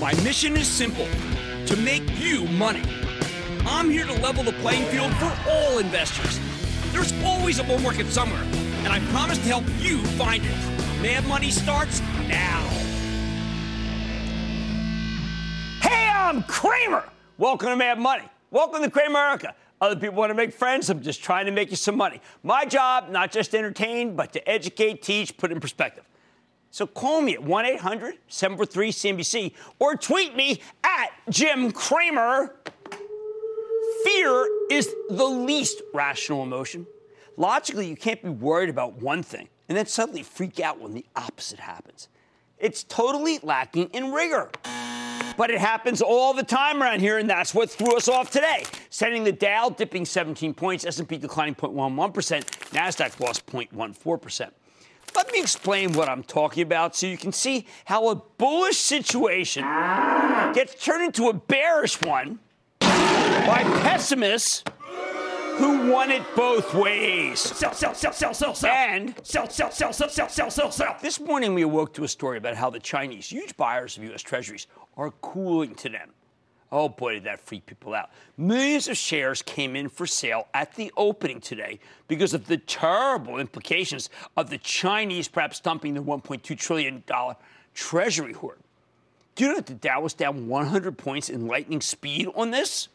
My mission is simple, to make you money. I'm here to level the playing field for all investors. There's always a bull market somewhere, and I promise to help you find it. Mad Money starts now. Hey, I'm Kramer. Welcome to Mad Money. Welcome to Kramer America. Other people want to make friends. I'm just trying to make you some money. My job, not just to entertain, but to educate, teach, put in perspective. So call me at 1-800-743-CNBC or tweet me at Jim Cramer. Fear is the least rational emotion. Logically, you can't be worried about one thing and then suddenly freak out when the opposite happens. It's totally lacking in rigor. But it happens all the time around here, and that's what threw us off today. Sending the Dow dipping 17 points, S&P declining 0.11%, NASDAQ lost 0.14%. Let me explain what I'm talking about so you can see how a bullish situation gets turned into a bearish one by pessimists who want it both ways. Sell, sell, sell, sell, sell, sell. And sell, sell, sell, sell, sell, sell, sell, sell. This morning we awoke to a story about how the Chinese, huge buyers of U.S. Treasuries, are cooling to them. Oh, boy, did that freak people out. Millions of shares came in for sale at the opening today because of the terrible implications of the Chinese perhaps dumping the $1.2 trillion treasury hoard. Do you know that the Dow was down 100 points in lightning speed on this?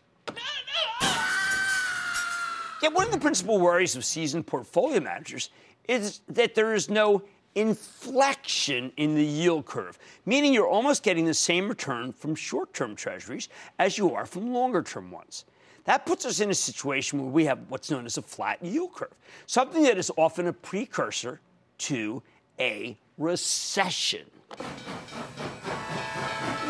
Yet one of the principal worries of seasoned portfolio managers is that there is no inflection in the yield curve, meaning you're almost getting the same return from short-term treasuries as you are from longer-term ones. That puts us in a situation where we have what's known as a flat yield curve, something that is often a precursor to a recession.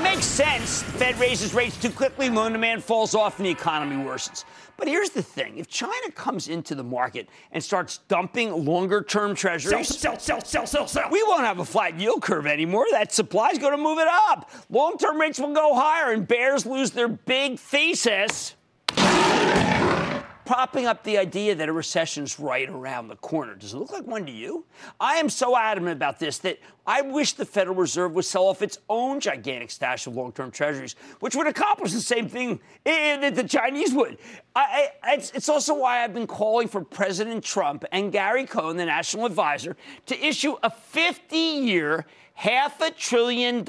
Makes sense. The Fed raises rates too quickly, loan demand falls off, and the economy worsens. But here's the thing. If China comes into the market and starts dumping longer-term treasuries, sell, sell, sell, sell, sell, we won't have a flat yield curve anymore. That supply's going to move it up. Long-term rates will go higher, and bears lose their big thesis, propping up the idea that a recession's right around the corner. Does it look like one to you? I am so adamant about this that I wish the Federal Reserve would sell off its own gigantic stash of long-term treasuries, which would accomplish the same thing that the Chinese would. It's also why I've been calling for President Trump and Gary Cohn, the national advisor, to issue a 50-year, $500 billion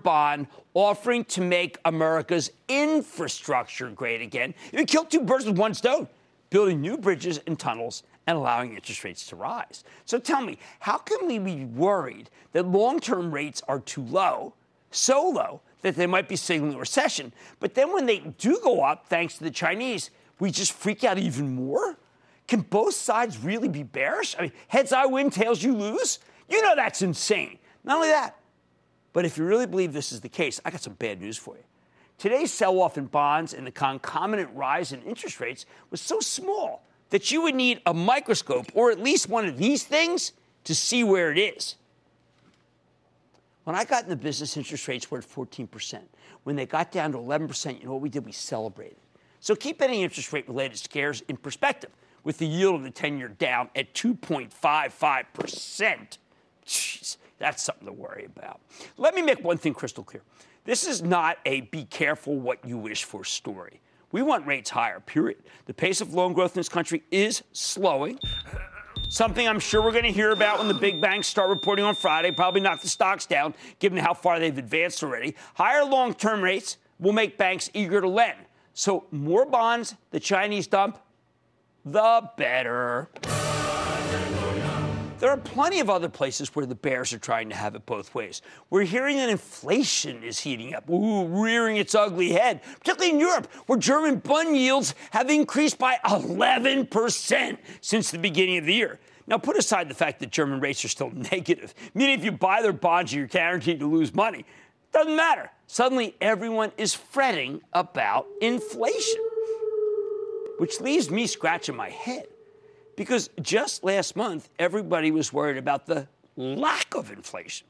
bond offering to make America's infrastructure great again. It would kill two birds with one stone, building new bridges and tunnels and allowing interest rates to rise. So tell me, how can we be worried that long-term rates are too low, so low that they might be signaling a recession, but then when they do go up, thanks to the Chinese, we just freak out even more? Can both sides really be bearish? I mean, heads I win, tails you lose? You know that's insane. Not only that, but if you really believe this is the case, I got some bad news for you. Today's sell-off in bonds and the concomitant rise in interest rates was so small that you would need a microscope or at least one of these things to see where it is. When I got in the business, interest rates were at 14%. When they got down to 11%, you know what we did? We celebrated. So keep any interest rate-related scares in perspective, with the yield of the 10-year down at 2.55%. Jeez, that's something to worry about. Let me make one thing crystal clear. This is not a be careful what you wish for story. We want rates higher, period. The pace of loan growth in this country is slowing, something I'm sure we're going to hear about when the big banks start reporting on Friday, probably knock the stocks down, given how far they've advanced already. Higher long-term rates will make banks eager to lend. So more bonds, the Chinese dump, the better. There are plenty of other places where the bears are trying to have it both ways. We're hearing that inflation is heating up, rearing its ugly head, particularly in Europe, where German bund yields have increased by 11% since the beginning of the year. Now, put aside the fact that German rates are still negative, meaning if you buy their bonds, you're guaranteed to lose money. Doesn't matter. Suddenly, everyone is fretting about inflation, which leaves me scratching my head. Because just last month, everybody was worried about the lack of inflation.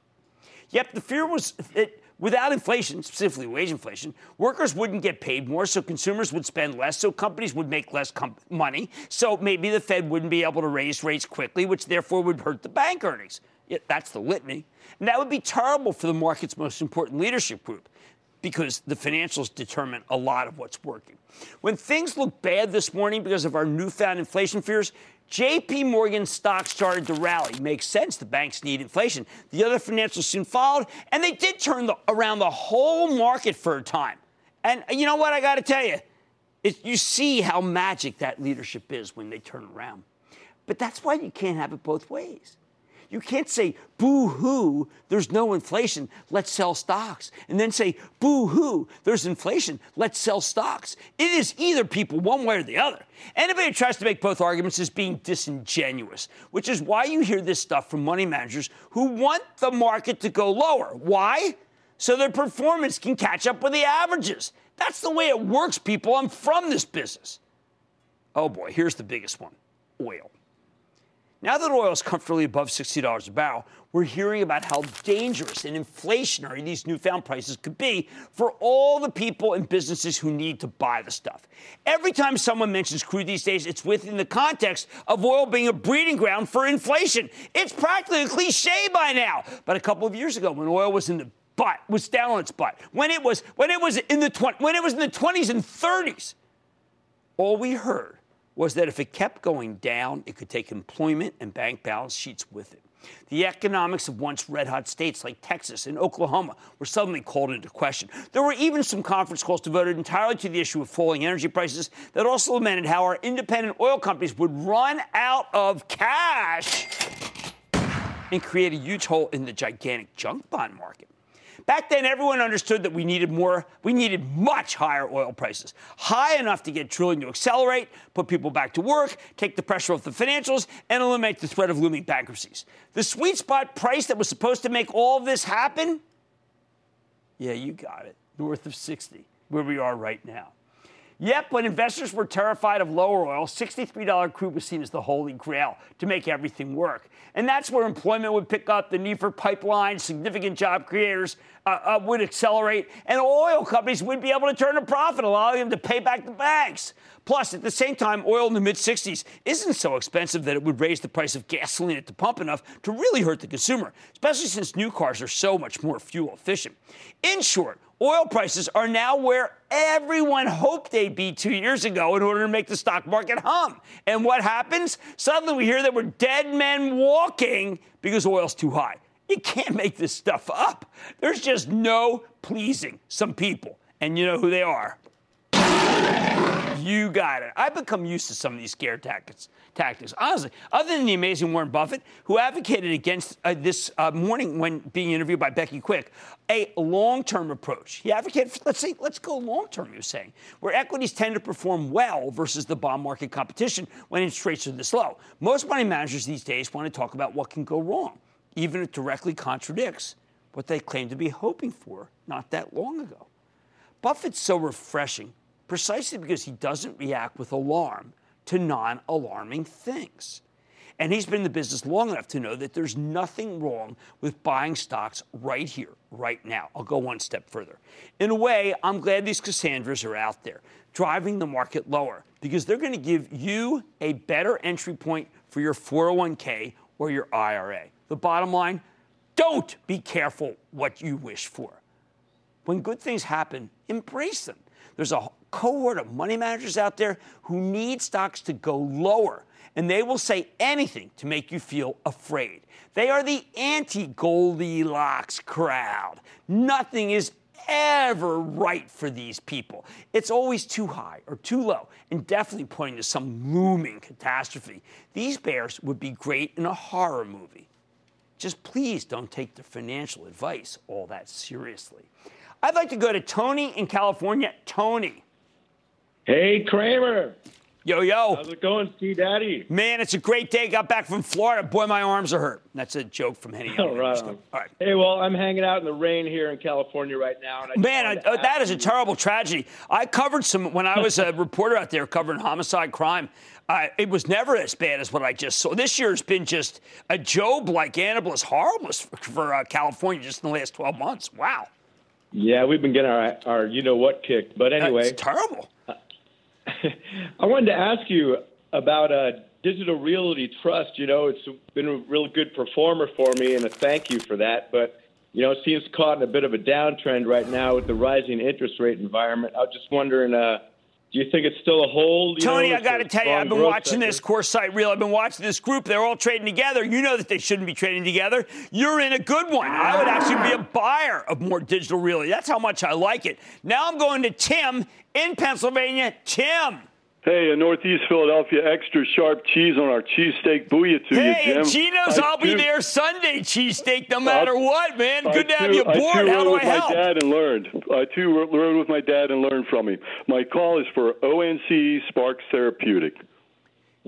Yep, the fear was that without inflation, specifically wage inflation, workers wouldn't get paid more, so consumers would spend less, so companies would make less money, so maybe the Fed wouldn't be able to raise rates quickly, which therefore would hurt the bank earnings. Yeah, that's the litany. And that would be terrible for the market's most important leadership group. because the financials determine a lot of what's working. When things look bad this morning because of our newfound inflation fears, J.P. Morgan's stock started to rally. Makes sense. The banks need inflation. The other financials soon followed, and they did turn around the whole market for a time. And you know what? I got to tell you, you see how magic that leadership is when they turn around. But that's why you can't have it both ways. You can't say, boo-hoo, there's no inflation, let's sell stocks. And then say, boo-hoo, there's inflation, let's sell stocks. It is either, people, one way or the other. Anybody who tries to make both arguments is being disingenuous, which is why you hear this stuff from money managers who want the market to go lower. Why? So their performance can catch up with the averages. That's the way it works, people. I'm from this business. Oh, boy, here's the biggest one, oil. Now that oil is comfortably above $60 a barrel, we're hearing about how dangerous and inflationary these newfound prices could be for all the people and businesses who need to buy the stuff. Every time someone mentions crude these days, it's within the context of oil being a breeding ground for inflation. It's practically a cliche by now. But a couple of years ago, when oil was in the butt, was down on its butt, when it was in the 20s and 30s, all we heard was that if it kept going down, it could take employment and bank balance sheets with it. The economics of once red-hot states like Texas and Oklahoma were suddenly called into question. There were even some conference calls devoted entirely to the issue of falling energy prices that also lamented how our independent oil companies would run out of cash and create a huge hole in the gigantic junk bond market. Back then, everyone understood that we needed much higher oil prices, high enough to get drilling to accelerate, put people back to work, take the pressure off the financials, and eliminate the threat of looming bankruptcies. The sweet spot price that was supposed to make all of this happen? Yeah, you got it. North of 60, where we are right now. Yep, when investors were terrified of lower oil, $63 crude was seen as the holy grail to make everything work. And that's where employment would pick up, the need for pipelines, significant job creators would accelerate, and oil companies would be able to turn a profit, allowing them to pay back the banks. Plus, at the same time, oil in the mid-60s isn't so expensive that it would raise the price of gasoline at the pump enough to really hurt the consumer, especially since new cars are so much more fuel efficient. In short, oil prices are now where everyone hoped they'd be 2 years ago in order to make the stock market hum. And what happens? Suddenly we hear that we're dead men walking because oil's too high. You can't make this stuff up. There's just no pleasing some people. And you know who they are. You got it. I've become used to some of these scare tactics. Honestly, other than the amazing Warren Buffett, who advocated against this morning when being interviewed by Becky Quick, a long-term approach. He advocated, let's go long-term, he was saying, where equities tend to perform well versus the bond market competition when interest rates are this low. Most money managers these days want to talk about what can go wrong, even if it directly contradicts what they claimed to be hoping for not that long ago. Buffett's so refreshing, precisely because he doesn't react with alarm to non-alarming things. And he's been in the business long enough to know that there's nothing wrong with buying stocks right here, right now. I'll go one step further. In a way, I'm glad these Cassandras are out there driving the market lower, because they're going to give you a better entry point for your 401k or your IRA. The bottom line, don't be careful what you wish for. When good things happen, embrace them. There's a cohort of money managers out there who need stocks to go lower, and they will say anything to make you feel afraid. They are the anti-Goldilocks crowd. Nothing is ever right for these people. It's always too high or too low, and definitely pointing to some looming catastrophe. These bears would be great in a horror movie. Just please don't take their financial advice all that seriously. I'd like to go to Tony in California. Tony. Hey, Kramer. Yo, yo. How's it going, T-Daddy? Man, it's a great day. Got back from Florida. Boy, my arms are hurt. That's a joke from Henny. Oh, right. All right. Hey, well, I'm hanging out in the rain here in California right now. And that is a terrible tragedy. I covered some when I was a reporter out there covering homicide crime. It was never as bad as what I just saw. This year has been just a Job-like, Annabelle's horribles for California just in the last 12 months. Wow. Yeah, we've been getting our you-know-what kicked. But anyway. It's terrible. I wanted to ask you about Digital Realty Trust. You know, it's been a real good performer for me, and a thank you for that. But you know, it seems caught in a bit of a downtrend right now with the rising interest rate environment. I was just wondering, do you think it's still a hold? Tony, I got to tell you, I've been watching this Coresite Realty. I've been watching this group. They're all trading together. You know that they shouldn't be trading together. You're in a good one. I would actually be a buyer of more Digital Realty. That's how much I like it. Now I'm going to Tim in Pennsylvania. Tim. Hey, a Northeast Philadelphia extra sharp cheese on our cheesesteak. Booyah to you, Jim. Hey, Gino's, I'll be there Sunday cheesesteak no matter what, man. Good to have you aboard. How do I help? I, too, rode with my dad and learned. I, too, rode with my dad and learned from him. My call is for ONCE Spark Therapeutics.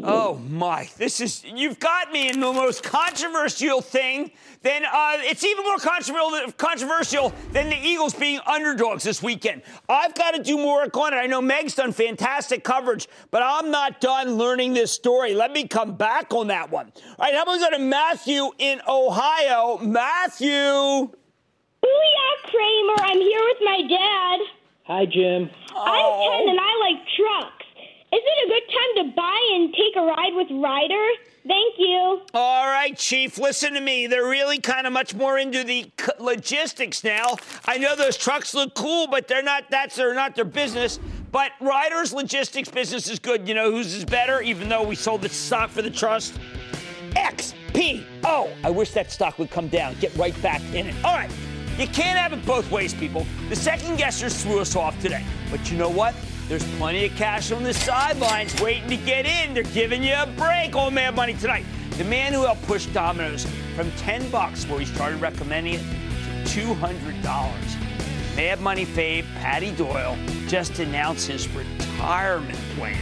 Oh, my. This is, you've got me in the most controversial thing. It's even more controversial than the Eagles being underdogs this weekend. I've got to do more work on it. I know Meg's done fantastic coverage, but I'm not done learning this story. Let me come back on that one. All right, how about we go to Matthew in Ohio? Matthew. Booyah, Kramer. I'm here with my dad. Hi, Jim. I'm 10 and I like trucks. Is it a good time to buy and take a ride with Ryder? Thank you. All right, Chief, listen to me. They're really kind of much more into the logistics now. I know those trucks look cool, but they're not their business. But Ryder's logistics business is good. You know whose is better, even though we sold the stock for the trust? XPO. I wish that stock would come down. Get right back in it. All right, you can't have it both ways, people. The second-guessers threw us off today. But you know what? There's plenty of cash on the sidelines waiting to get in. They're giving you a break on Mad Money tonight. The man who helped push Domino's from $10, where he started recommending it, to $200. Mad Money fave Patty Doyle just announced his retirement plans.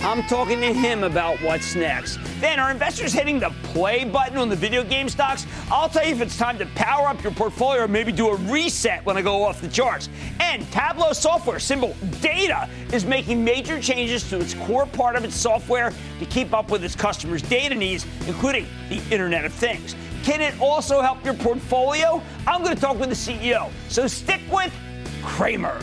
I'm talking to him about what's next. Then, are investors hitting the play button on the video game stocks? I'll tell you if it's time to power up your portfolio or maybe do a reset when I go off the charts. And Tableau Software, symbol data, is making major changes to its core part of its software to keep up with its customers' data needs, including the Internet of Things. Can it also help your portfolio? I'm going to talk with the CEO. So stick with Kramer.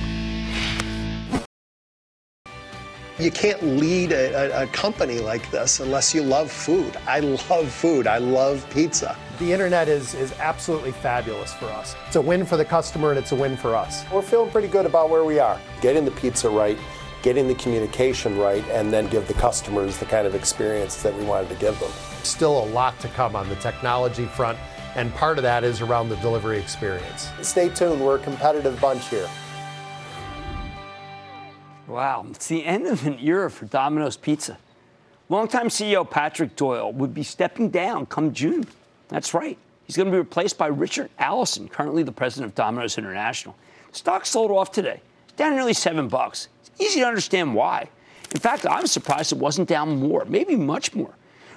You can't lead a company like this unless you love food. I love food. I love pizza. The internet is absolutely fabulous for us. It's a win for the customer and it's a win for us. We're feeling pretty good about where we are. Getting the pizza right, getting the communication right, and then give the customers the kind of experience that we wanted to give them. Still a lot to come on the technology front, and part of that is around the delivery experience. Stay tuned. We're a competitive bunch here. Wow, it's the end of an era for Domino's Pizza. Longtime CEO Patrick Doyle would be stepping down come June. That's right. He's going to be replaced by Richard Allison, currently the president of Domino's International. The stock sold off today. It's down nearly $7. It's easy to understand why. In fact, I'm surprised it wasn't down more, maybe much more.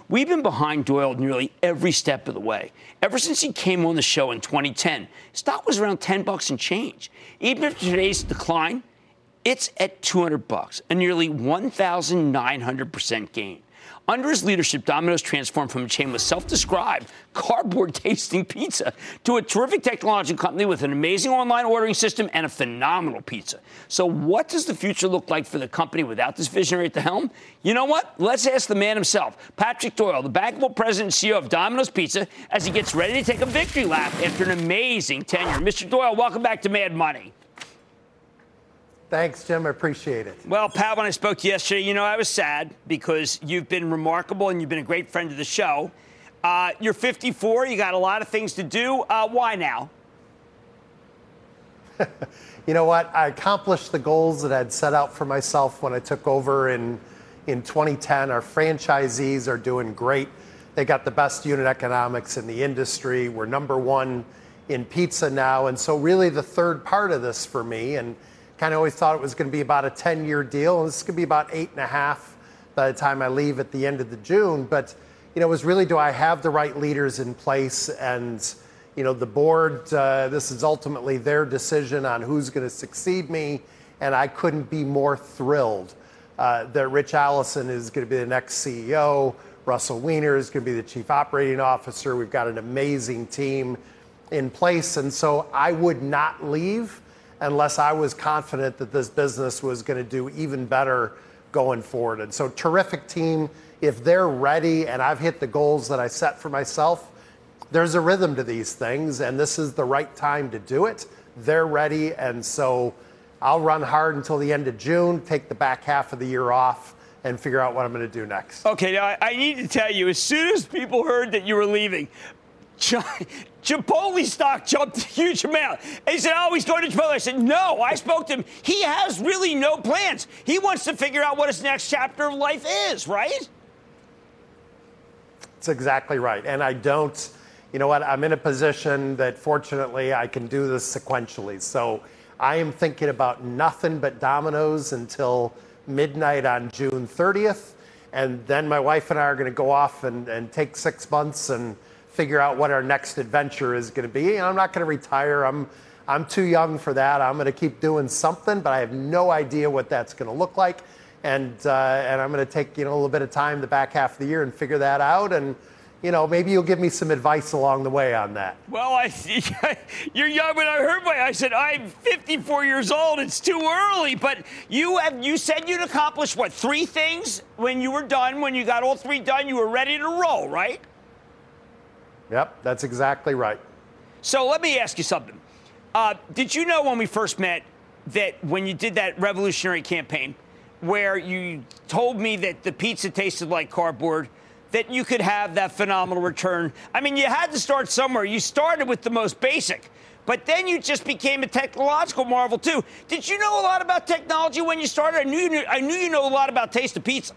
We've been behind Doyle nearly every step of the way. Ever since he came on the show in 2010, stock was around $10 and change. Even after today's decline, it's at $200, a nearly 1,900% gain. Under his leadership, Domino's transformed from a chain with self-described cardboard-tasting pizza to a terrific technology company with an amazing online ordering system and a phenomenal pizza. So what does the future look like for the company without this visionary at the helm? You know what? Let's ask the man himself, Patrick Doyle, the bankable president and CEO of Domino's Pizza, as he gets ready to take a victory lap after an amazing tenure. Mr. Doyle, welcome back to Mad Money. Thanks, Jim. I appreciate it. Well, Pat, when I spoke to you yesterday, you know, I was sad because you've been remarkable and you've been a great friend of the show. You're 54. You got a lot of things to do. Why now? You know what? I accomplished the goals that I'd set out for myself when I took over in 2010. Our franchisees are doing great. They got the best unit economics in the industry. We're number one in pizza now. And so really the third part of this for me, and kind of always thought it was going to be about a 10-year deal, and this is going to be about 8.5 by the time I leave at the end of June. But, you know, it was really, do I have the right leaders in place? And, you know, the board, this is ultimately their decision on who's going to succeed me. And I couldn't be more thrilled that Rich Allison is going to be the next CEO. Russell Weiner is going to be the chief operating officer. We've got an amazing team in place. And so I would not leave unless I was confident that this business was going to do even better going forward. And so terrific team. If they're ready and I've hit the goals that I set for myself, there's a rhythm to these things. And this is the right time to do it. They're ready. And so I'll run hard until the end of June, take the back half of the year off, and figure out what I'm going to do next. Okay, now I need to tell you, as soon as people heard that you were leaving, Chipotle stock jumped a huge amount. He said, oh, he's going to Chipotle. I said, no, I spoke to him. He has really no plans. He wants to figure out what his next chapter of life is, right? That's exactly right. And I don't, you know what, I'm in a position that fortunately I can do this sequentially. So I am thinking about nothing but Domino's until midnight on June 30th. And then my wife and I are going to go off and take 6 months and figure out what our next adventure is going to be. And I'm not going to retire. I'm too young for that. I'm going to keep doing something, but I have no idea what that's going to look like. And I'm going to take, you know, a little bit of time the back half of the year and figure that out. And, you know, maybe you'll give me some advice along the way on that. Well, you're young, but I heard I said, I'm 54 years old. It's too early. But you said you'd accomplish, what, 3 things when you were done? When you got all 3 done, you were ready to roll, right? Yep, that's exactly right. So let me ask you something. Did you know when we first met that when you did that revolutionary campaign where you told me that the pizza tasted like cardboard, that you could have that phenomenal return? I mean, you had to start somewhere. You started with the most basic, but then you just became a technological marvel, too. Did you know a lot about technology when you started? I knew you know a lot about taste of pizza.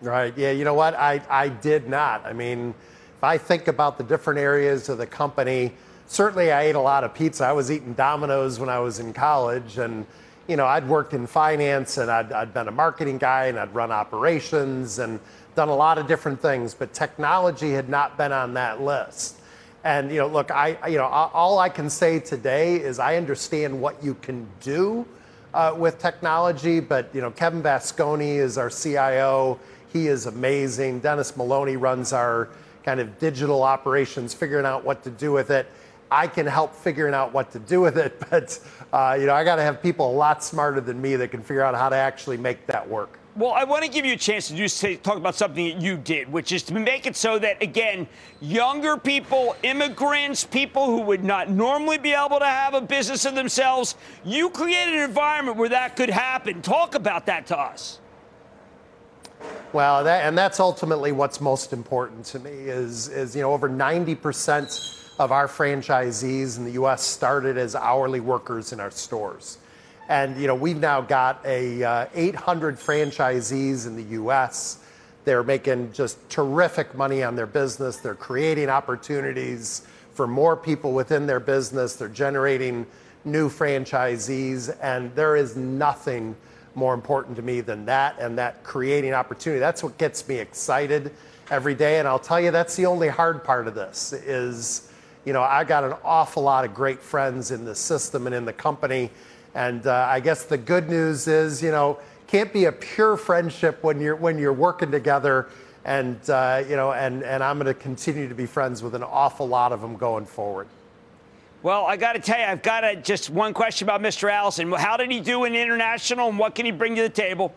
Right. Yeah, you know what? I did not. I mean, if I think about the different areas of the company, certainly I ate a lot of pizza. I was eating Domino's when I was in college, and you know, I'd worked in finance, and I'd been a marketing guy, and I'd run operations and done a lot of different things, but technology had not been on that list. And, you know, look, all I can say today is I understand what you can do with technology, but, you know, Kevin Vasconi is our CIO. He is amazing. Dennis Maloney runs our kind of digital operations, figuring out what to do with it. I can help figuring out what to do with it, but you know, I got to have people a lot smarter than me that can figure out how to actually make that work. Well, I want to give you a chance to talk about something that you did, which is to make it so that, again, younger people, immigrants, people who would not normally be able to have a business of themselves, you created an environment where that could happen. Talk about that to us. Well, that's ultimately what's most important to me is you know, over 90% of our franchisees in the U.S. started as hourly workers in our stores. And, you know, we've now got 800 franchisees in the U.S. They're making just terrific money on their business. They're creating opportunities for more people within their business. They're generating new franchisees. And there is nothing more important to me than that, and that creating opportunity. That's what gets me excited every day. And I'll tell you, that's the only hard part of this is, you know, I got an awful lot of great friends in the system and in the company. And I guess the good news is, you know, can't be a pure friendship when you're working together. And, you know, and I'm going to continue to be friends with an awful lot of them going forward. Well, I got to tell you, I've got just one question about Mr. Allison. How did he do in international, and what can he bring to the table?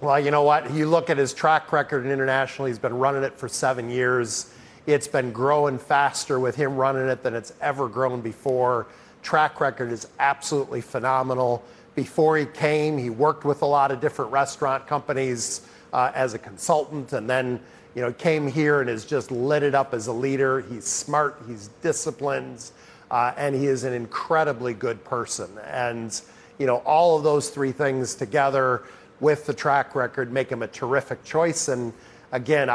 Well, you know what? You look at his track record in international. He's been running it for 7 years. It's been growing faster with him running it than it's ever grown before. Track record is absolutely phenomenal. Before he came, he worked with a lot of different restaurant companies as a consultant, and then, you know, came here and has just lit it up as a leader. He's smart, he's disciplined, and he is an incredibly good person. And, you know, all of those 3 things together with the track record make him a terrific choice. And again,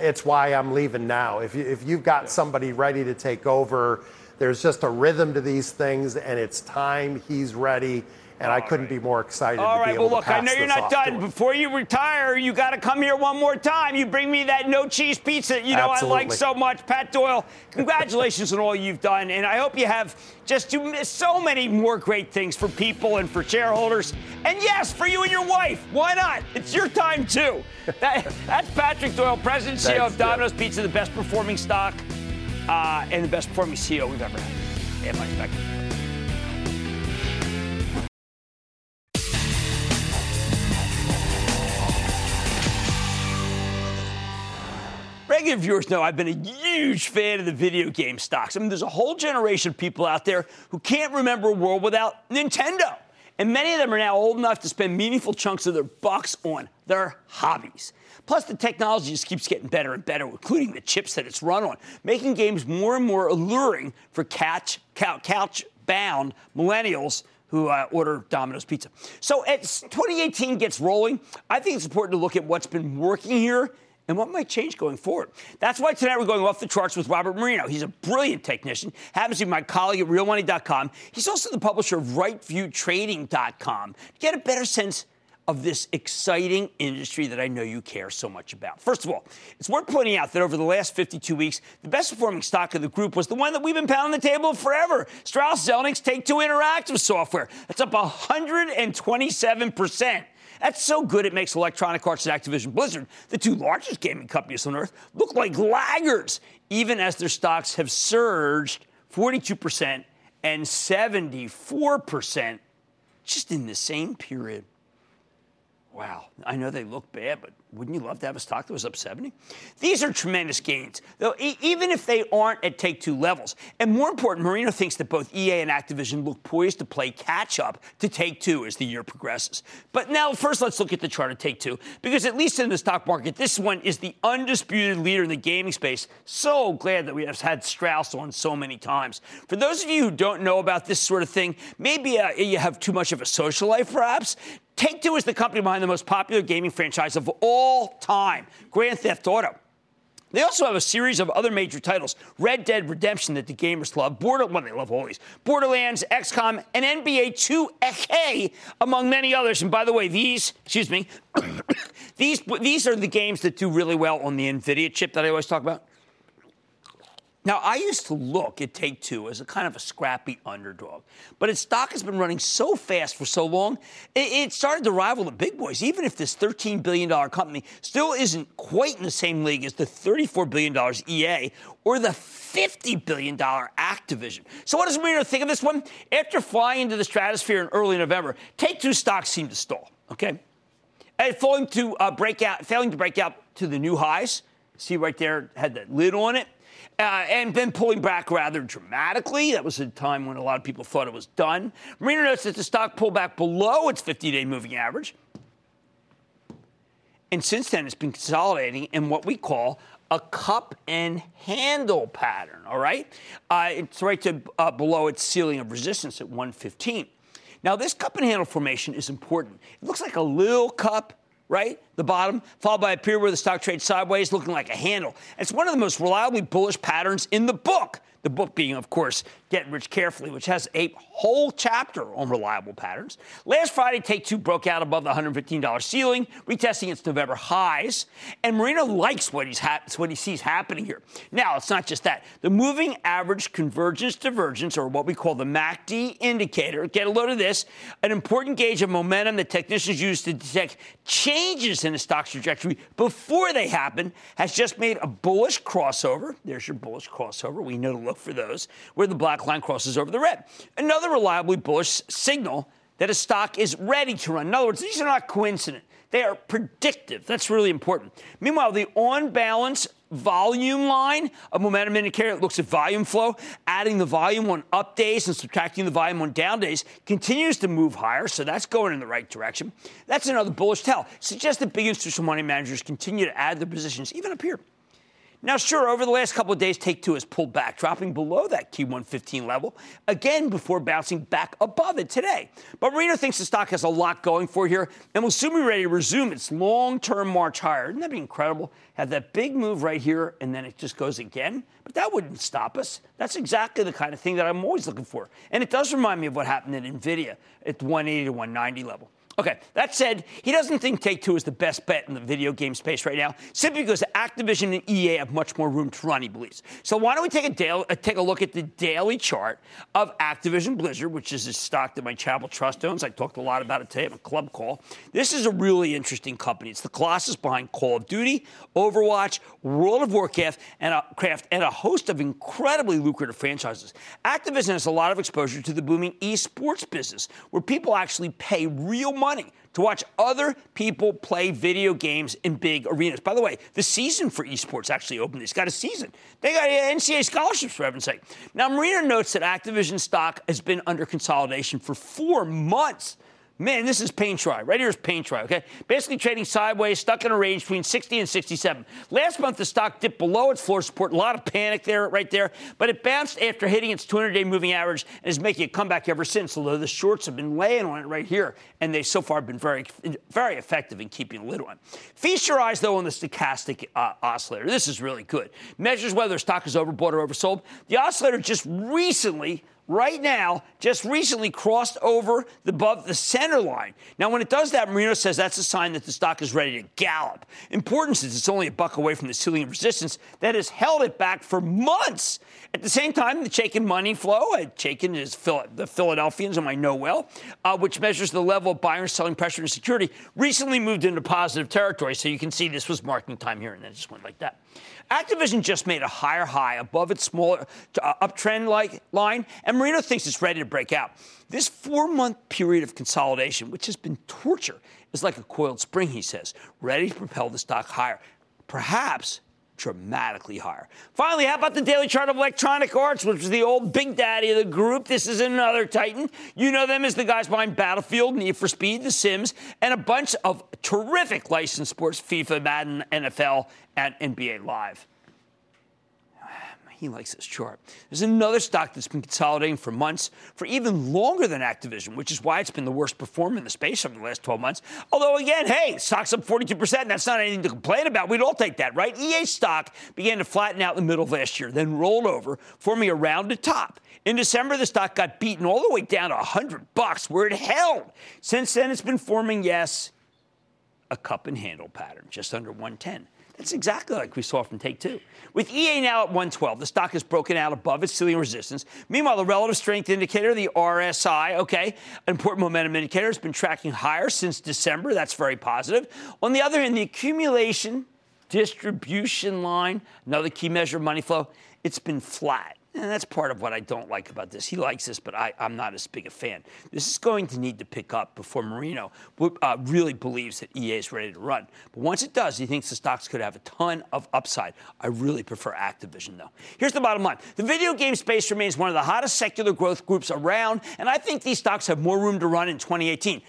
it's why I'm leaving now. If you've got somebody ready to take over, there's just a rhythm to these things, and it's time. He's ready, And I couldn't be more excited to be able to pass this off. All right, well, look, I know you're not done. Before you retire, you got to come here one more time. You bring me that no-cheese pizza that you know I like so much. Pat Doyle, congratulations on all you've done. And I hope you have just so many more great things for people and for shareholders. And, yes, for you and your wife. Why not? It's your time, too. That's Patrick Doyle, President and CEO of Domino's Pizza, the best-performing stock and the best-performing CEO we've ever had. And Mike's back. Regular viewers know I've been a huge fan of the video game stocks. I mean, there's a whole generation of people out there who can't remember a world without Nintendo. And many of them are now old enough to spend meaningful chunks of their bucks on their hobbies. Plus, the technology just keeps getting better and better, including the chips that it's run on, making games more and more alluring for couch-bound millennials who order Domino's Pizza. So as 2018 gets rolling, I think it's important to look at what's been working here and what might change going forward. That's why tonight we're going off the charts with Robert Marino. He's a brilliant technician, happens to be my colleague at realmoney.com. He's also the publisher of rightviewtrading.com. Get a better sense of this exciting industry that I know you care so much about. First of all, it's worth pointing out that over the last 52 weeks, the best-performing stock of the group was the one that we've been pounding the table forever, Strauss Zelnick's Take-Two Interactive Software. That's up 127%. That's so good it makes Electronic Arts and Activision Blizzard, the two largest gaming companies on Earth, look like laggards, even as their stocks have surged 42% and 74% just in the same period. Wow, I know they look bad, but wouldn't you love to have a stock that was up 70? These are tremendous gains, though, even if they aren't at Take-Two levels. And more important, Marino thinks that both EA and Activision look poised to play catch-up to Take-Two as the year progresses. But now, first, let's look at the chart of Take-Two, because at least in the stock market, this one is the undisputed leader in the gaming space. So glad that we have had Strauss on so many times. For those of you who don't know about this sort of thing, maybe you have too much of a social life, perhaps. Take-Two is the company behind the most popular gaming franchise of all time, Grand Theft Auto. They also have a series of other major titles, Red Dead Redemption that the gamers love, Borderlands, XCOM, and NBA 2K, among many others. And by the way, these are the games that do really well on the NVIDIA chip that I always talk about. Now, I used to look at Take-Two as a kind of a scrappy underdog, but its stock has been running so fast for so long, it started to rival the big boys, even if this $13 billion company still isn't quite in the same league as the $34 billion EA or the $50 billion Activision. So what does Marino think of this one? After flying into the stratosphere in early November, Take-Two stocks seemed to stall, okay? And failing to break out to the new highs. See right there, had that lid on it. And then pulling back rather dramatically. That was a time when a lot of people thought it was done. Marino notes that the stock pulled back below its 50-day moving average. And since then, it's been consolidating in what we call a cup and handle pattern, all right? It's right to below its ceiling of resistance at 115. Now, this cup and handle formation is important. It looks like a little cup, right? The bottom, followed by a period where the stock trades sideways, looking like a handle. It's one of the most reliably bullish patterns in the book. The book being, of course, Get Rich Carefully, which has a whole chapter on reliable patterns. Last Friday, Take-Two broke out above the $115 ceiling, retesting its November highs. And Marino likes what he sees happening here. Now, it's not just that. The moving average convergence-divergence, or what we call the MACD indicator, get a load of this, an important gauge of momentum that technicians use to detect changes in a stock's trajectory before they happen, has just made a bullish crossover. There's your bullish crossover. We know to look for those where the black line crosses over the red. Another reliably bullish signal that a stock is ready to run. In other words, these are not coincident. They are predictive. That's really important. Meanwhile, the on-balance volume line, a momentum indicator that looks at volume flow, adding the volume on up days and subtracting the volume on down days, continues to move higher, so that's going in the right direction. That's another bullish tell. Suggests that big institutional money managers continue to add their positions, even up here. Now, sure, over the last couple of days, Take-Two has pulled back, dropping below that key 115 level, again before bouncing back above it today. But Marino thinks the stock has a lot going for here and will soon be ready to resume its long-term march higher. Wouldn't that be incredible? Have that big move right here, and then it just goes again? But that wouldn't stop us. That's exactly the kind of thing that I'm always looking for. And it does remind me of what happened at NVIDIA at the 180 to 190 level. Okay, that said, he doesn't think Take-Two is the best bet in the video game space right now, simply because Activision and EA have much more room to run, he believes. So why don't we take a look at the daily chart of Activision Blizzard, which is a stock that my Chapel Trust owns. I talked a lot about it today on a club call. This is a really interesting company. It's the colossus behind Call of Duty, Overwatch, World of Warcraft, and a host of incredibly lucrative franchises. Activision has a lot of exposure to the booming esports business, where people actually pay real money to watch other people play video games in big arenas. By the way, the season for esports actually opened. It's got a season. They got NCAA scholarships, for heaven's sake. Now, Marina notes that Activision stock has been under consolidation for 4 months. Man, this is pain try. Right here is pain try, okay? Basically trading sideways, stuck in a range between 60 and 67. Last month, the stock dipped below its floor support. A lot of panic there, right there. But it bounced after hitting its 200-day moving average and is making a comeback ever since, although the shorts have been laying on it right here, and they so far have been very, very effective in keeping a lid on. Feast your eyes, though, on the stochastic oscillator. This is really good. Measures whether a stock is overbought or oversold. The oscillator just recently... right now, just recently crossed over above the center line. Now, when it does that, Marino says that's a sign that the stock is ready to gallop. Important since it's only a buck away from the ceiling of resistance that has held it back for months. At the same time, the Chaikin money flow, Chaikin is the Philadelphians, whom I know well, which measures the level of buyers selling pressure and security, recently moved into positive territory. So you can see this was marking time here, and then it just went like that. Activision just made a higher high above its smaller uptrend line, and Marino thinks it's ready to break out. This 4-month period of consolidation, which has been torture, is like a coiled spring, he says, ready to propel the stock higher, perhaps dramatically higher. Finally, how about the daily chart of Electronic Arts, which was the old big daddy of the group? This is another titan. You know them as the guys behind Battlefield, Need for Speed, The Sims, and a bunch of terrific licensed sports, FIFA, Madden, NFL, and NBA Live. He likes this chart. There's another stock that's been consolidating for months, for even longer than Activision, which is why it's been the worst performer in the space over the last 12 months. Although, again, hey, stock's up 42%. That's not anything to complain about. We'd all take that, right? EA stock began to flatten out in the middle of last year, then rolled over, forming a rounded top. In December, the stock got beaten all the way down to $100, where it held. Since then, it's been forming, yes, a cup and handle pattern, just under 110. That's exactly like we saw from Take-Two. With EA now at 112, the stock has broken out above its ceiling resistance. Meanwhile, the relative strength indicator, the RSI, okay, important momentum indicator, has been tracking higher since December. That's very positive. On the other hand, the accumulation distribution line, another key measure of money flow, it's been flat. And that's part of what I don't like about this. He likes this, but I'm not as big a fan. This is going to need to pick up before Marino really believes that EA is ready to run. But once it does, he thinks the stocks could have a ton of upside. I really prefer Activision, though. Here's the bottom line. The video game space remains one of the hottest secular growth groups around, and I think these stocks have more room to run in 2018.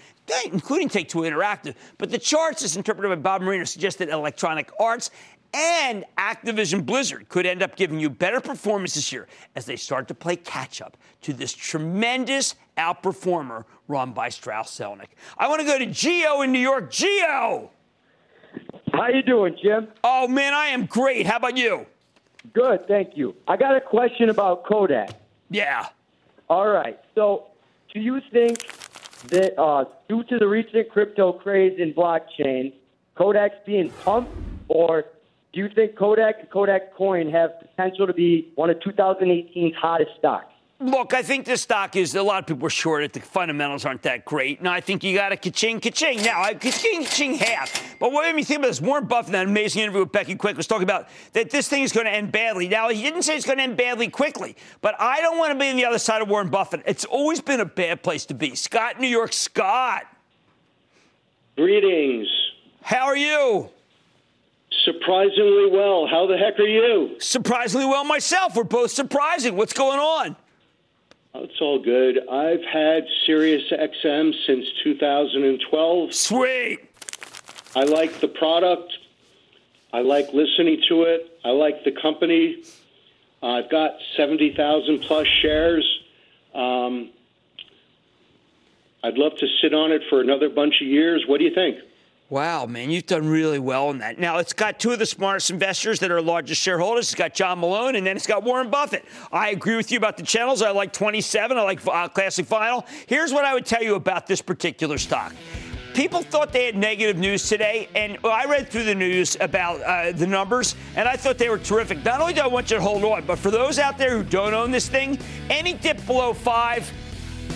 Including Take-Two Interactive. But the charts, as interpreted by Bob Marino, suggest that Electronic Arts and Activision Blizzard could end up giving you better performance this year as they start to play catch-up to this tremendous outperformer run by Strauss Zelnick. I want to go to Gio in New York. Gio! How you doing, Jim? Oh, man, I am great. How about you? Good, thank you. I got a question about Kodak. Yeah. All right. So do you think that due to the recent crypto craze in blockchain, Kodak's being pumped, or do you think Kodak and Kodak Coin have potential to be one of 2018's hottest stocks? Look, I think this stock is, a lot of people are short it. The fundamentals aren't that great. And I think you got a ka-ching, ka-ching. Now, a ka-ching, ka-ching half. But what made me think about this, Warren Buffett in that amazing interview with Becky Quick was talking about that this thing is going to end badly. Now, he didn't say it's going to end badly quickly, but I don't want to be on the other side of Warren Buffett. It's always been a bad place to be. Scott, New York. Scott. Greetings. How are you? Surprisingly well. How the heck are you? Surprisingly well myself. We're both surprising. What's going on? Oh, it's all good. I've had SiriusXM since 2012. Sweet. I like the product. I like listening to it. I like the company. I've got 70,000 plus shares. I'd love to sit on it for another bunch of years. What do you think? Wow, man, you've done really well in that. Now, it's got two of the smartest investors that are largest shareholders. It's got John Malone, and then it's got Warren Buffett. I agree with you about the channels. I like 27. I like Classic Vinyl. Here's what I would tell you about this particular stock. People thought they had negative news today, and I read through the news about the numbers, and I thought they were terrific. Not only do I want you to hold on, but for those out there who don't own this thing, any dip below 5,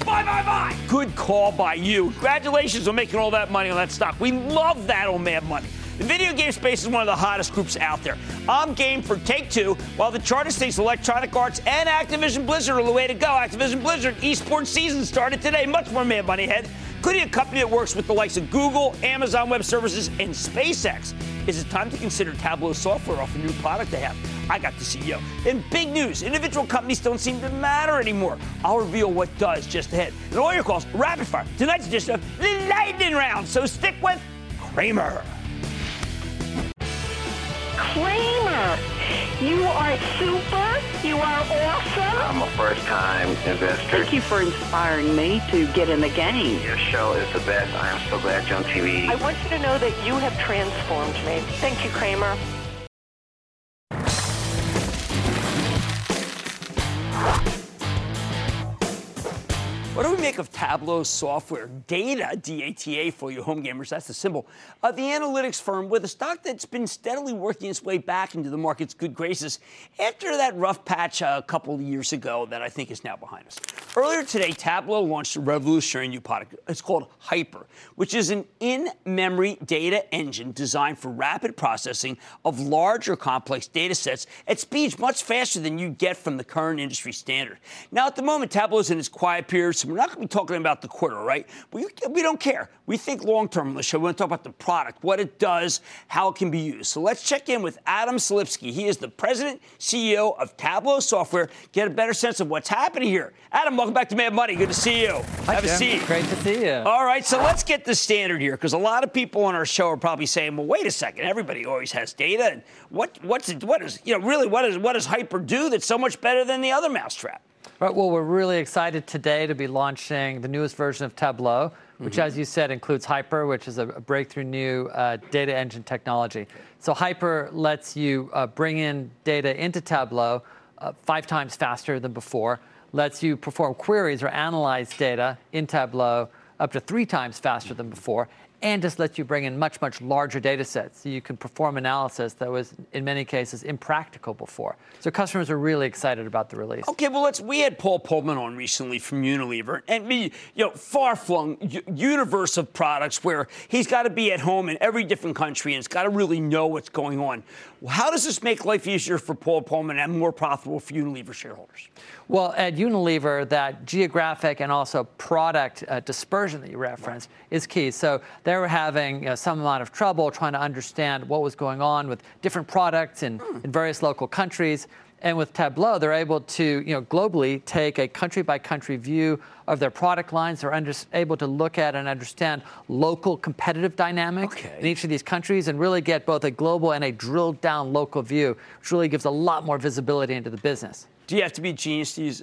buy. Good call by you. Congratulations on making all that money on that stock. We love that on Mad Money. The video game space is one of the hottest groups out there. I'm game for Take-Two, while the Chartist thinks Electronic Arts and Activision Blizzard are the way to go. Activision Blizzard esports season started today. Much more Mad Money ahead, including a company that works with the likes of Google, Amazon Web Services, and SpaceX. Is it time to consider Tableau Software off a new product they have? I got the CEO. In big news, individual companies don't seem to matter anymore. I'll reveal what does just ahead. And all your calls, rapid fire, tonight's edition of the Lightning Round. So stick with Kramer. Kramer, you are super. You are awesome. I'm a first-time investor. Thank you for inspiring me to get in the game. Your show is the best. I am so glad you're on TV. I want you to know that you have transformed me. Thank you, Kramer. What do we make of Tableau Software? Data, D-A-T-A, for you home gamers, that's the symbol, the analytics firm with a stock that's been steadily working its way back into the market's good graces after that rough patch a couple of years ago that I think is now behind us. Earlier today, Tableau launched a revolutionary new product. It's called Hyper, which is an in-memory data engine designed for rapid processing of large or complex data sets at speeds much faster than you get from the current industry standard. Now, at the moment, Tableau's in its quiet period. We're not going to be talking about the quarter, right? We don't care. We think long-term on the show. We want to talk about the product, what it does, how it can be used. So let's check in with Adam Selipsky. He is the president, CEO of Tableau Software. Get a better sense of what's happening here. Adam, welcome back to Mad Money. Good to see you. Hi, Have Jim. A seat. Great to see you. All right, so let's get the standard here, because a lot of people on our show are probably saying, well, wait a second, everybody always has data. And what does Hyper do that's so much better than the other mousetrap? All right, well, we're really excited today to be launching the newest version of Tableau, which, as you said, includes Hyper, which is a breakthrough new data engine technology. So Hyper lets you bring in data into Tableau 5 times faster than before, lets you perform queries or analyze data in Tableau up to 3 times faster than before, and just lets you bring in much, much larger data sets so you can perform analysis that was, in many cases, impractical before. So customers are really excited about the release. Okay, well, we had Paul Polman on recently from Unilever, and far-flung universe of products where he's got to be at home in every different country and he's got to really know what's going on. How does this make life easier for Paul Polman and more profitable for Unilever shareholders? Well, at Unilever, that geographic and also product dispersion that you referenced is key. So they were having some amount of trouble trying to understand what was going on with different products in various local countries. And with Tableau, they're able to globally take a country-by-country view of their product lines. They're able to look at and understand local competitive dynamics in each of these countries and really get both a global and a drilled-down local view, which really gives a lot more visibility into the business. Do you have to be a genius to use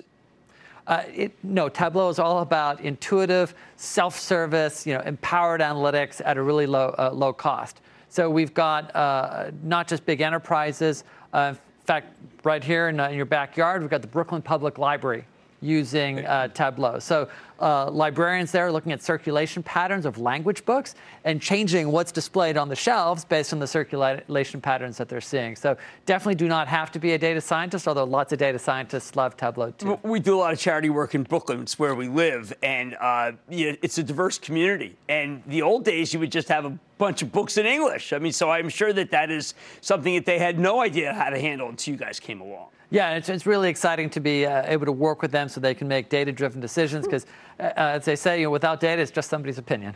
it? No, Tableau is all about intuitive, self-service, empowered analytics at a really low cost. So we've got not just big enterprises. In fact, right here in your backyard, we've got the Brooklyn Public Library using Tableau. So librarians there are looking at circulation patterns of language books and changing what's displayed on the shelves based on the circulation patterns that they're seeing. So definitely do not have to be a data scientist, although lots of data scientists love Tableau too. We do a lot of charity work in Brooklyn. It's where we live. And it's a diverse community. And the old days, you would just have a bunch of books in English. I mean, so I'm sure that is something that they had no idea how to handle until you guys came along. Yeah, it's really exciting to be able to work with them so they can make data-driven decisions because, as they say, without data, it's just somebody's opinion.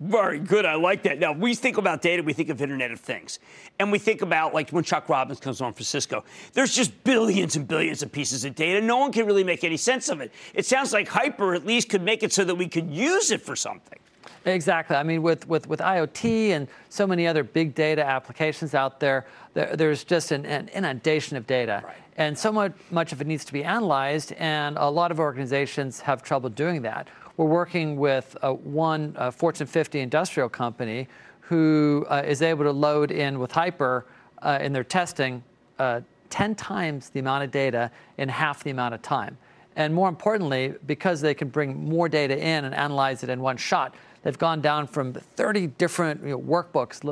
Very good. I like that. Now, we think about data, we think of Internet of Things. And we think about, like, when Chuck Robbins comes on for Cisco, there's just billions and billions of pieces of data. No one can really make any sense of it. It sounds like Hyper at least could make it so that we could use it for something. Exactly. I mean, with IoT and so many other big data applications out there, there's just an inundation of data. Right. And so much of it needs to be analyzed, and a lot of organizations have trouble doing that. We're working with one Fortune 50 industrial company who is able to load in with Hyper in their testing 10 times the amount of data in half the amount of time. And more importantly, because they can bring more data in and analyze it in one shot, they've gone down from 30 different workbooks,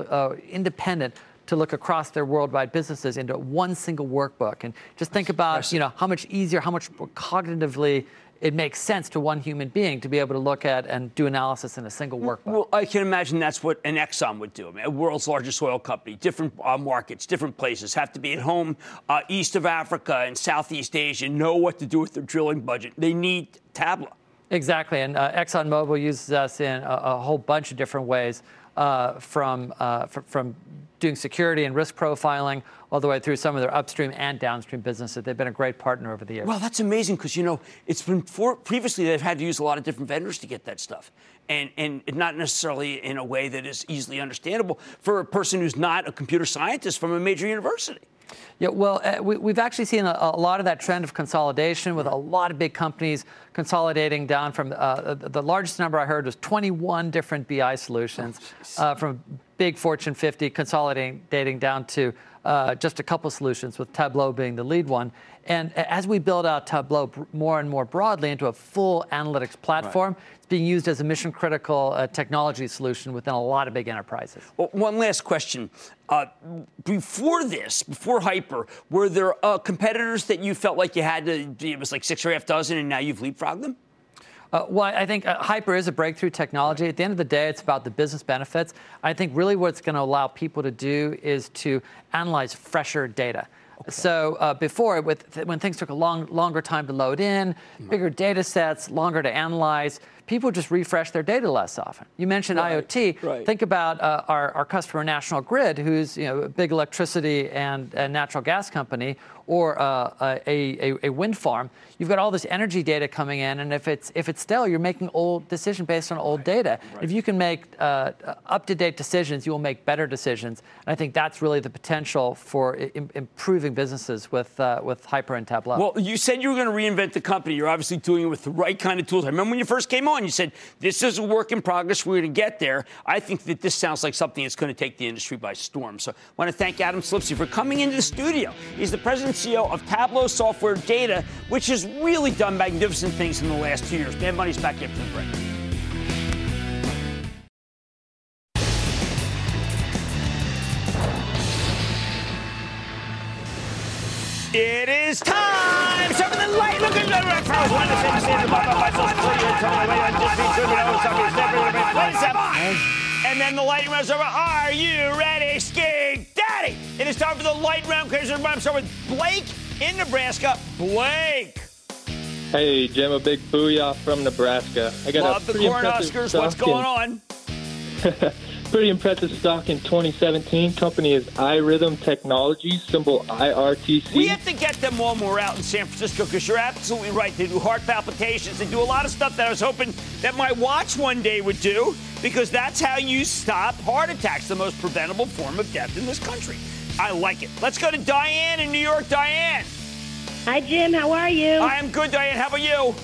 independent, to look across their worldwide businesses into one single workbook. And just think about how much easier, how much more cognitively it makes sense to one human being to be able to look at and do analysis in a single workbook. Well, I can imagine that's what an Exxon would do. I mean, the world's largest oil company, different markets, different places, have to be at home east of Africa and Southeast Asia, know what to do with their drilling budget. They need Tableau. Exactly, and ExxonMobil uses us in a whole bunch of different ways, from doing security and risk profiling all the way through some of their upstream and downstream businesses. They've been a great partner over the years. Well, that's amazing because, it's been previously they've had to use a lot of different vendors to get that stuff, and not necessarily in a way that is easily understandable for a person who's not a computer scientist from a major university. Yeah, well, we've actually seen a lot of that trend of consolidation with a lot of big companies consolidating down from the largest number I heard was 21 different BI solutions from big Fortune 50 consolidating dating down to just a couple solutions, with Tableau being the lead one. And as we build out Tableau more and more broadly into a full analytics platform, right, it's being used as a mission-critical technology solution within a lot of big enterprises. Well, one last question. Before Hyper, were there competitors that you felt like you had to, it was like 6 or a half dozen, and now you've leapfrogged them? Well, I think Hyper is a breakthrough technology. At the end of the day, it's about the business benefits. I think really what it's going to allow people to do is to analyze fresher data. Okay. So before, when things took a longer time to load in, bigger data sets, longer to analyze, people just refresh their data less often. You mentioned IoT. Right. Think about our customer, National Grid, who's a big electricity and natural gas company, or a wind farm. You've got all this energy data coming in, and if it's stale, you're making old decisions based on old data. Right. If you can make up-to-date decisions, you will make better decisions. And I think that's really the potential for improving businesses with Hyper and Tableau. Well, you said you were going to reinvent the company. You're obviously doing it with the right kind of tools. I remember when you first came on, you said, this is a work in progress. We're going to get there. I think that this sounds like something that's going to take the industry by storm. So I want to thank Adam Selipsky for coming into the studio. He's the president and CEO of Tableau Software Data, which has really done magnificent things in the last 2 years. Mad Money's back after the break. It is time! Some of the light looking good right now. And then the lightning round's over. Are you ready, Ski Daddy? It is time for the light round. I'm starting with Blake in Nebraska. Blake. Hey, Jim, a big booyah from Nebraska. I got love the corn Oscars. What's going on? Pretty impressive stock in 2017. Company is iRhythm Technologies, symbol IRTC. We have to get them when we're out in San Francisco because you're absolutely right. They do heart palpitations. They do a lot of stuff that I was hoping that my watch one day would do, because that's how you stop heart attacks, the most preventable form of death in this country. I like it. Let's go to Diane in New York. Diane. Hi, Jim. How are you? I'm good, Diane. How about you?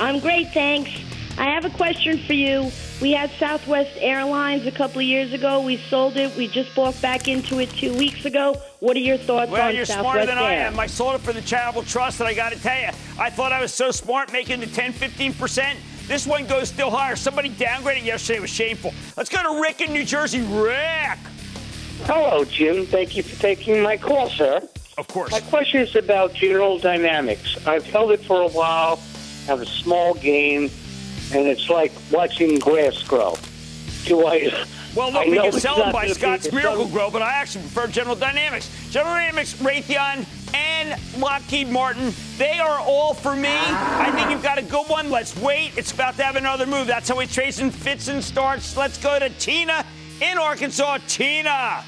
I'm great, thanks. I have a question for you. We had Southwest Airlines a couple of years ago. We sold it. We just bought back into it 2 weeks ago. What are your thoughts on Southwest Air? Well, you're smarter than I am. I sold it for the charitable trust, and I got to tell you, I thought I was so smart making the 10, 15%. This one goes still higher. Somebody downgraded yesterday. It was shameful. Let's go to Rick in New Jersey. Rick. Hello, Jim. Thank you for taking my call, sir. Of course. My question is about General Dynamics. I've held it for a while. I have a small gain. And it's like watching grass grow. Well, look, we can sell them by Scott's Miracle Grow, but I actually prefer General Dynamics. General Dynamics, Raytheon, and Lockheed Martin, they are all for me. I think you've got a good one. Let's wait. It's about to have another move. That's how it trades and fits and starts. Let's go to Tina in Arkansas. Tina.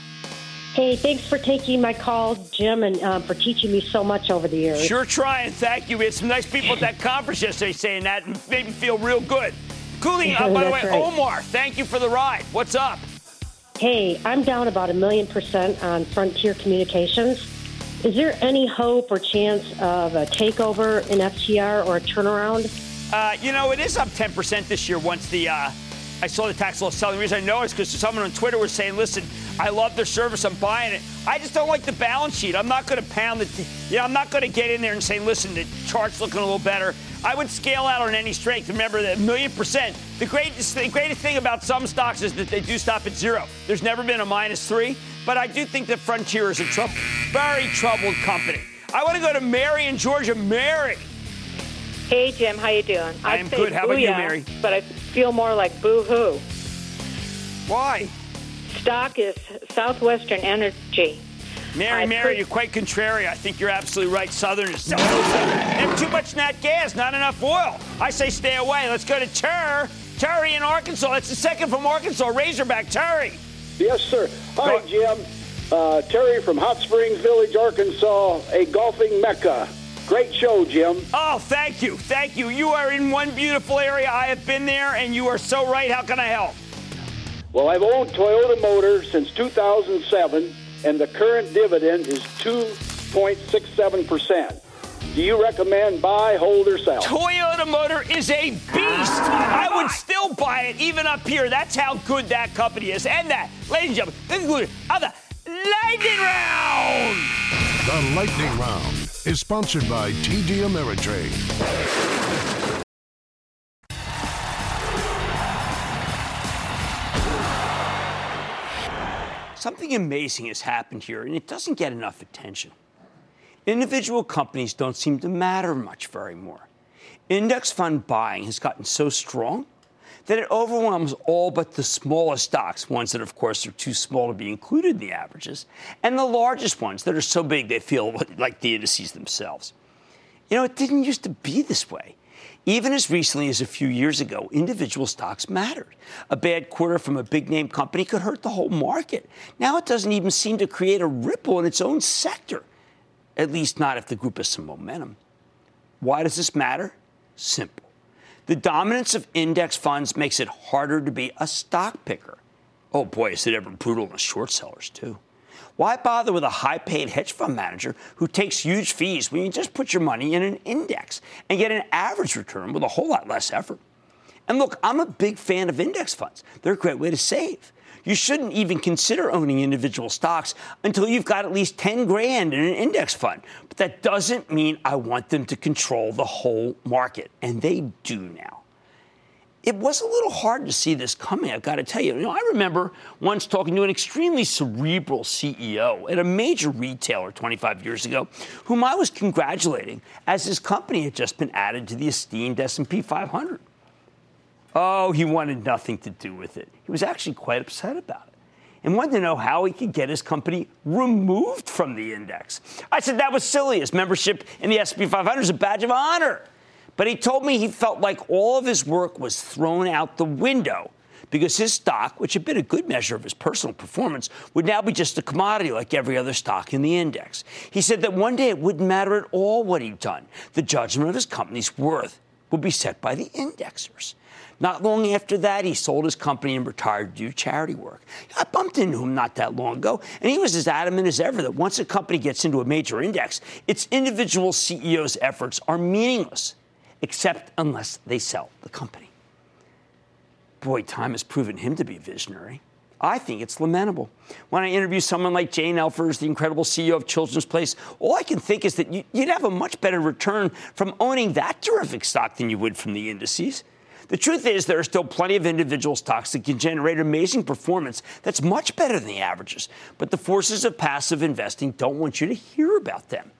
Hey, thanks for taking my call, Jim, and for teaching me so much over the years. Sure trying. Thank you. We had some nice people at that conference yesterday saying that, and made me feel real good. Cooley, by the way, right. Omar, thank you for the ride. What's up? Hey, I'm down about 1,000,000% on Frontier Communications. Is there any hope or chance of a takeover in FTR or a turnaround? You know, it is up 10% this year once the I saw the tax law selling. The reason I know is because someone on Twitter was saying, listen, I love their service. I'm buying it. I just don't like the balance sheet. I'm not going to pound the I'm not going to get in there and say, listen, the chart's looking a little better. I would scale out on any strength. Remember that 1,000,000%. The greatest thing about some stocks is that they do stop at zero. There's never been a -3. But I do think that Frontier is a very troubled company. I want to go to Mary in Georgia. Mary. Hey, Jim. How you doing? I am good. How about you, Mary? But I feel more like boo-hoo. Why? Stock is Southwestern Energy. Mary, you're quite contrary. I think you're absolutely right. Southern is so too much nat gas, not enough oil. I say stay away. Let's go to Terry in Arkansas. That's the second from Arkansas. Razorback, Terry. Yes, sir. Hi, Jim. Terry from Hot Springs Village, Arkansas, a golfing mecca. Great show, Jim. Oh, thank you. Thank you. You are in one beautiful area. I have been there, and you are so right. How can I help? Well, I've owned Toyota Motor since 2007, and the current dividend is 2.67%. Do you recommend buy, hold, or sell? Toyota Motor is a beast. I would still buy it, even up here. That's how good that company is. And that, ladies and gentlemen, conclusion of the Lightning Round. The Lightning Round is sponsored by TD Ameritrade. Something amazing has happened here, and it doesn't get enough attention. Individual companies don't seem to matter much anymore. Index fund buying has gotten so strong that it overwhelms all but the smallest stocks, ones that, of course, are too small to be included in the averages, and the largest ones that are so big they feel like the indices themselves. You know, it didn't used to be this way. Even as recently as a few years ago, individual stocks mattered. A bad quarter from a big-name company could hurt the whole market. Now it doesn't even seem to create a ripple in its own sector. At least not if the group has some momentum. Why does this matter? Simple. The dominance of index funds makes it harder to be a stock picker. Oh, boy, is it ever brutal on the short sellers, too. Why bother with a high-paid hedge fund manager who takes huge fees when you just put your money in an index and get an average return with a whole lot less effort? And look, I'm a big fan of index funds. They're a great way to save. You shouldn't even consider owning individual stocks until you've got at least $10,000 in an index fund. But that doesn't mean I want them to control the whole market, and they do now. It was a little hard to see this coming, I've got to tell you. You know, I remember once talking to an extremely cerebral CEO at a major retailer 25 years ago, whom I was congratulating as his company had just been added to the esteemed S&P 500. Oh, he wanted nothing to do with it. He was actually quite upset about it and wanted to know how he could get his company removed from the index. I said that was silly. His membership in the S&P 500 is a badge of honor. But he told me he felt like all of his work was thrown out the window because his stock, which had been a good measure of his personal performance, would now be just a commodity like every other stock in the index. He said that one day it wouldn't matter at all what he'd done. The judgment of his company's worth would be set by the indexers. Not long after that, he sold his company and retired to do charity work. I bumped into him not that long ago, and he was as adamant as ever that once a company gets into a major index, its individual CEO's efforts are meaningless, except unless they sell the company. Boy, time has proven him to be a visionary. I think it's lamentable. When I interview someone like Jane Elfers, the incredible CEO of Children's Place, all I can think is that you'd have a much better return from owning that terrific stock than you would from the indices. The truth is there are still plenty of individual stocks that can generate amazing performance that's much better than the averages. But the forces of passive investing don't want you to hear about them.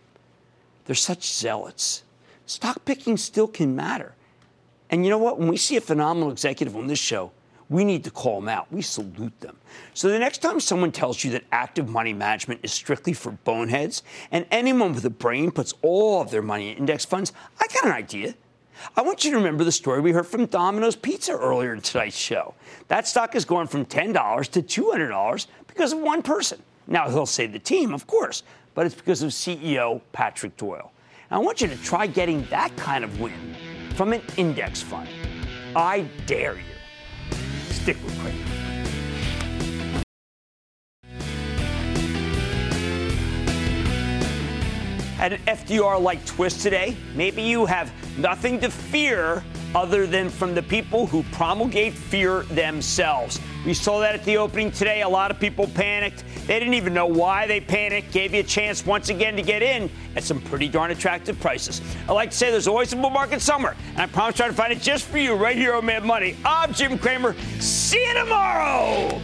They're such zealots. Stock picking still can matter. And you know what? When we see a phenomenal executive on this show, we need to call them out. We salute them. So the next time someone tells you that active money management is strictly for boneheads and anyone with a brain puts all of their money in index funds, I got an idea. I want you to remember the story we heard from Domino's Pizza earlier in tonight's show. That stock has gone from $10 to $200 because of one person. Now, he'll say the team, of course, but it's because of CEO Patrick Doyle. And I want you to try getting that kind of win from an index fund. I dare you. Stick with Kramer. Had an FDR-like twist today. Maybe you have nothing to fear other than from the people who promulgate fear themselves. We saw that at the opening today. A lot of people panicked. They didn't even know why they panicked. Gave you a chance once again to get in at some pretty darn attractive prices. I like to say there's always a bull market somewhere, and I promise I'll try to find it just for you right here on Mad Money. I'm Jim Cramer. See you tomorrow.